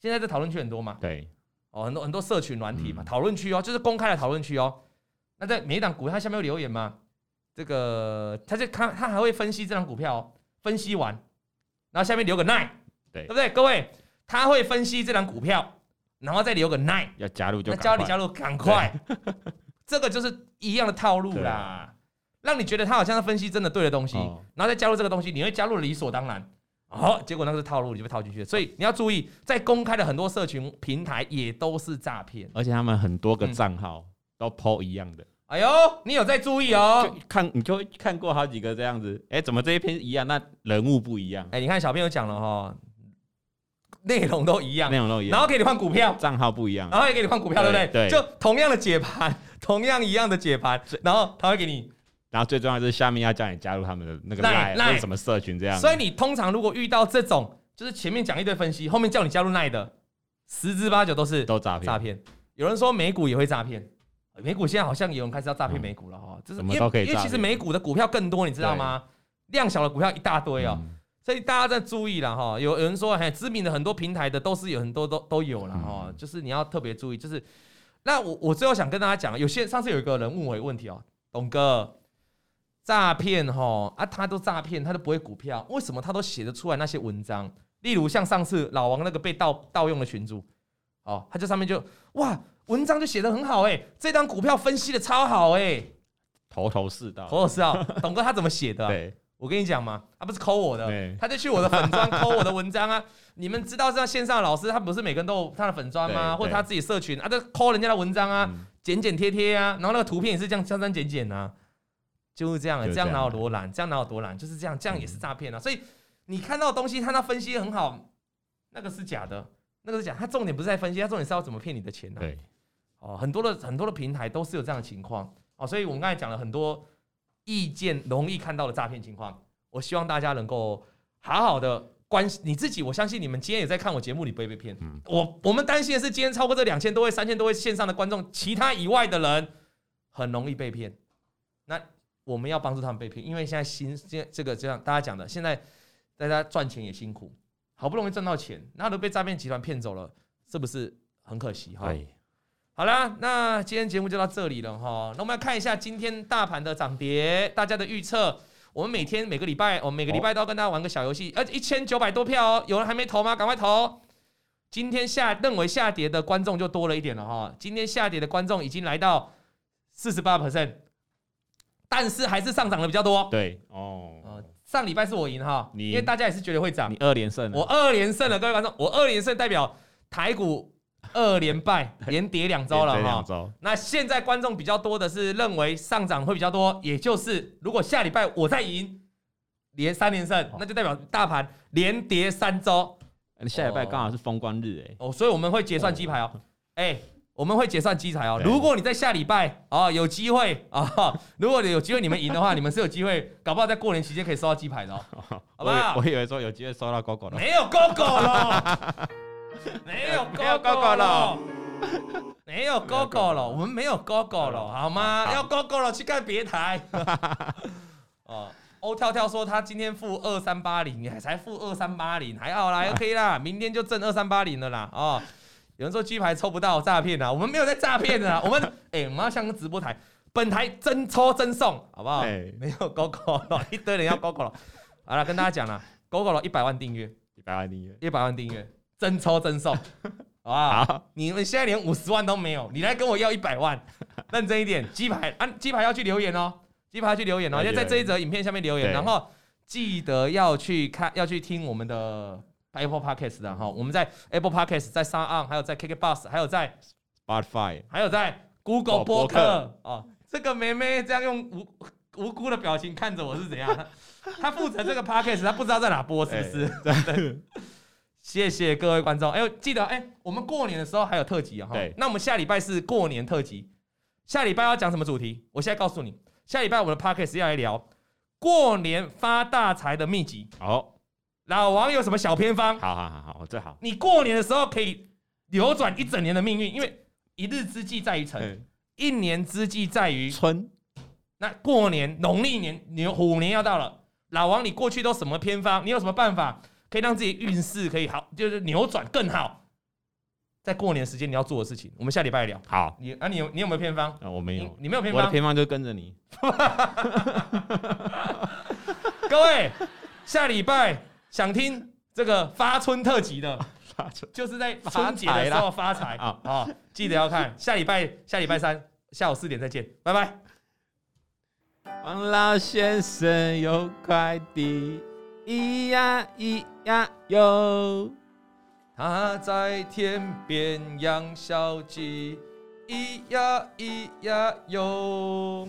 现在在讨论区很多嘛？对，哦，很多很多社群软体嘛，讨论区哦，就是公开的讨论区哦。那在每一档股票它下面有留言嘛？这个他就看他还会分析这档股票哦，分析完，然后下面留个 nine， 对，对不对，各位？他会分析这档股票，然后再留个 nine， 要加入就赶快，那叫你加入赶快，这个就是一样的套路啦，啊、让你觉得他好像在分析真的对的东西，哦、然后再加入这个东西，你会加入理所当然，哦，结果那个是套路，你就被套进去了。所以你要注意，在公开的很多社群平台也都是诈骗，而且他们很多个账号都 po 一样的。嗯哎呦，你有在注意哦？就看你就看过好几个这样子，哎，怎么这一篇一样，那人物不一样？哎，你看小朋友讲了哈。内容都一样，内容都一样，然后给你换股票，账号不一样，然后也给你换股票，对不对？对，就同样的解盘，同样一样的解盘，然后他会给你，然后最重要就是下面要叫你加入他们的那个 LINE 或者什么社群这样。所以你通常如果遇到这种，就是前面讲一堆分析，后面叫你加入 LINE 的，十之八九都是都诈骗。诈骗，有人说美股也会诈骗，美股现在好像有人开始要诈骗美股了哈，就是因为因为其实美股的股票更多，你知道吗？量小的股票一大堆哦。所以大家在注意了哈，有人说，哎，知名的很多平台的都是有很多都都有了哈，嗯、就是你要特别注意。就是那我我最后想跟大家讲，有些上次有一个人问我一个问题哦，董哥，诈骗哈啊，他都诈骗，他都不会股票，为什么他都写得出来那些文章？例如像上次老王那个被盗盗用的群组，哦，他就上面就哇，文章就写得很好哎、欸，这张股票分析的超好哎、欸，头头是道，头头是道，董哥他怎么写的、啊？对。我跟你讲嘛，他、啊、不是抠我的，欸、他就去我的粉专抠我的文章啊。你们知道这样线上的老师，他不是每个人都有他的粉专吗？或者他自己社群啊，就抠人家的文章啊，嗯、剪剪贴贴啊，然后那个图片也是这样删删剪剪啊，就是这样、欸，这样哪有多懒？这样哪有多懒？就是这样，这样也是诈骗啊。嗯、所以你看到的东西，看他分析很好，那个是假的，那个是假的。他重点不是在分析，他重点是要怎么骗你的钱啊。对，哦，很多的很多的平台都是有这样的情况哦。所以我们刚才讲了很多。意见容易看到的诈骗情况，我希望大家能够好好的关心你自己。我相信你们今天也在看我节目，你不会被骗。嗯、我我们担心的是，今天超过这两千多位、三千多位线上的观众，其他以外的人很容易被骗。那我们要帮助他们被骗，因为现在新这个就像大家讲的，现在大家赚钱也辛苦，好不容易赚到钱，那都被诈骗集团骗走了，是不是很可惜哈？好啦，那今天节目就到这里了哈。那我们要看一下今天大盘的涨跌，大家的预测。我们每天每个礼拜，我们每个礼拜都要跟大家玩个小游戏，而且一千九百多票哦，有人还没投吗？赶快投！今天下认为下跌的观众就多了一点了哈。今天下跌的观众已经来到四十八 percent， 但是还是上涨的比较多。对哦、呃，上礼拜是我赢哈，因为大家也是觉得会涨，你二连胜了，我二连胜了，各位观众，我二连胜代表台股。二连败，连跌两周了哈。那现在观众比较多的是认为上涨会比较多，也就是如果下礼拜我再赢，连三连胜，那就代表大盘连跌三周。下礼拜刚好是封关日哎、欸，哦，所以我们会结算鸡排哦，哎、欸，我们会结算鸡排哦。如果你在下礼拜哦有机会哦，如果有机会你们赢的话，你们是有机会，搞不好在过年期间可以收到鸡排的哦，好不好？我以为说有机会收到狗狗了，没有狗狗了。没有狗狗了，没有狗狗了，我们没有狗狗了，好吗？要狗狗了，去看别台。哦，欧跳跳说他今天负二三八零，才负二三八零，还好啦 ，OK 啦，明天就正二三八零了啦。哦，有人说鸡排抽不到诈骗啊，我们没有在诈骗的啊，我们哎、欸，我们要像个直播台，本台真抽真送，好不好？欸、没有狗狗了，一堆人要狗狗了。好了，跟大家讲了，狗狗了一百万订阅，一百万订阅，一百万订阅，真抽真送，好不好？好，你们现在连五十万都没有，你来跟我要一百万，认真一点。鸡排啊，鸡排要去留言哦，鸡排要去留言哦，要在这一则影片下面留言，然后记得要去看，要去听我们的。Apple Podcasts 的哈，我们在 Apple Podcasts， 在 Sound On， 还有在 Kickbox， 还有在 Spotify， 还有在 Google 播客哦。这个妹妹这样用无无辜的表情看着我是怎样？她负责这个 Podcast， 她不知道在哪播是不是？欸、对，谢谢各位观众。哎、欸，记得哎、欸，我们过年的时候还有特辑哈、哦。那我们下礼拜是过年特辑，下礼拜要讲什么主题？我现在告诉你，下礼拜我们的 Podcast 要来聊过年发大财的秘籍。好。老王有什么小偏方？好好好好，最好。你过年的时候可以扭转一整年的命运，因为一日之计在于晨、嗯，一年之计在于春。那过年农历年牛虎年要到了，老王你过去都什么偏方？你有什么办法可以让自己运势可以好，就是扭转更好？在过年时间你要做的事情，我们下礼拜聊。好，你啊你有你有没有偏方？啊，我没有你，你没有偏方，我的偏方就跟着你。各位，下礼拜。想听这个发春特辑的，就是在春节的时候发财啊、哦！记得要看下礼拜，下礼拜三下午四点再见，拜拜。王老先生有快递，咿呀咿呀哟，他在天边养小鸡，咿呀咿呀哟。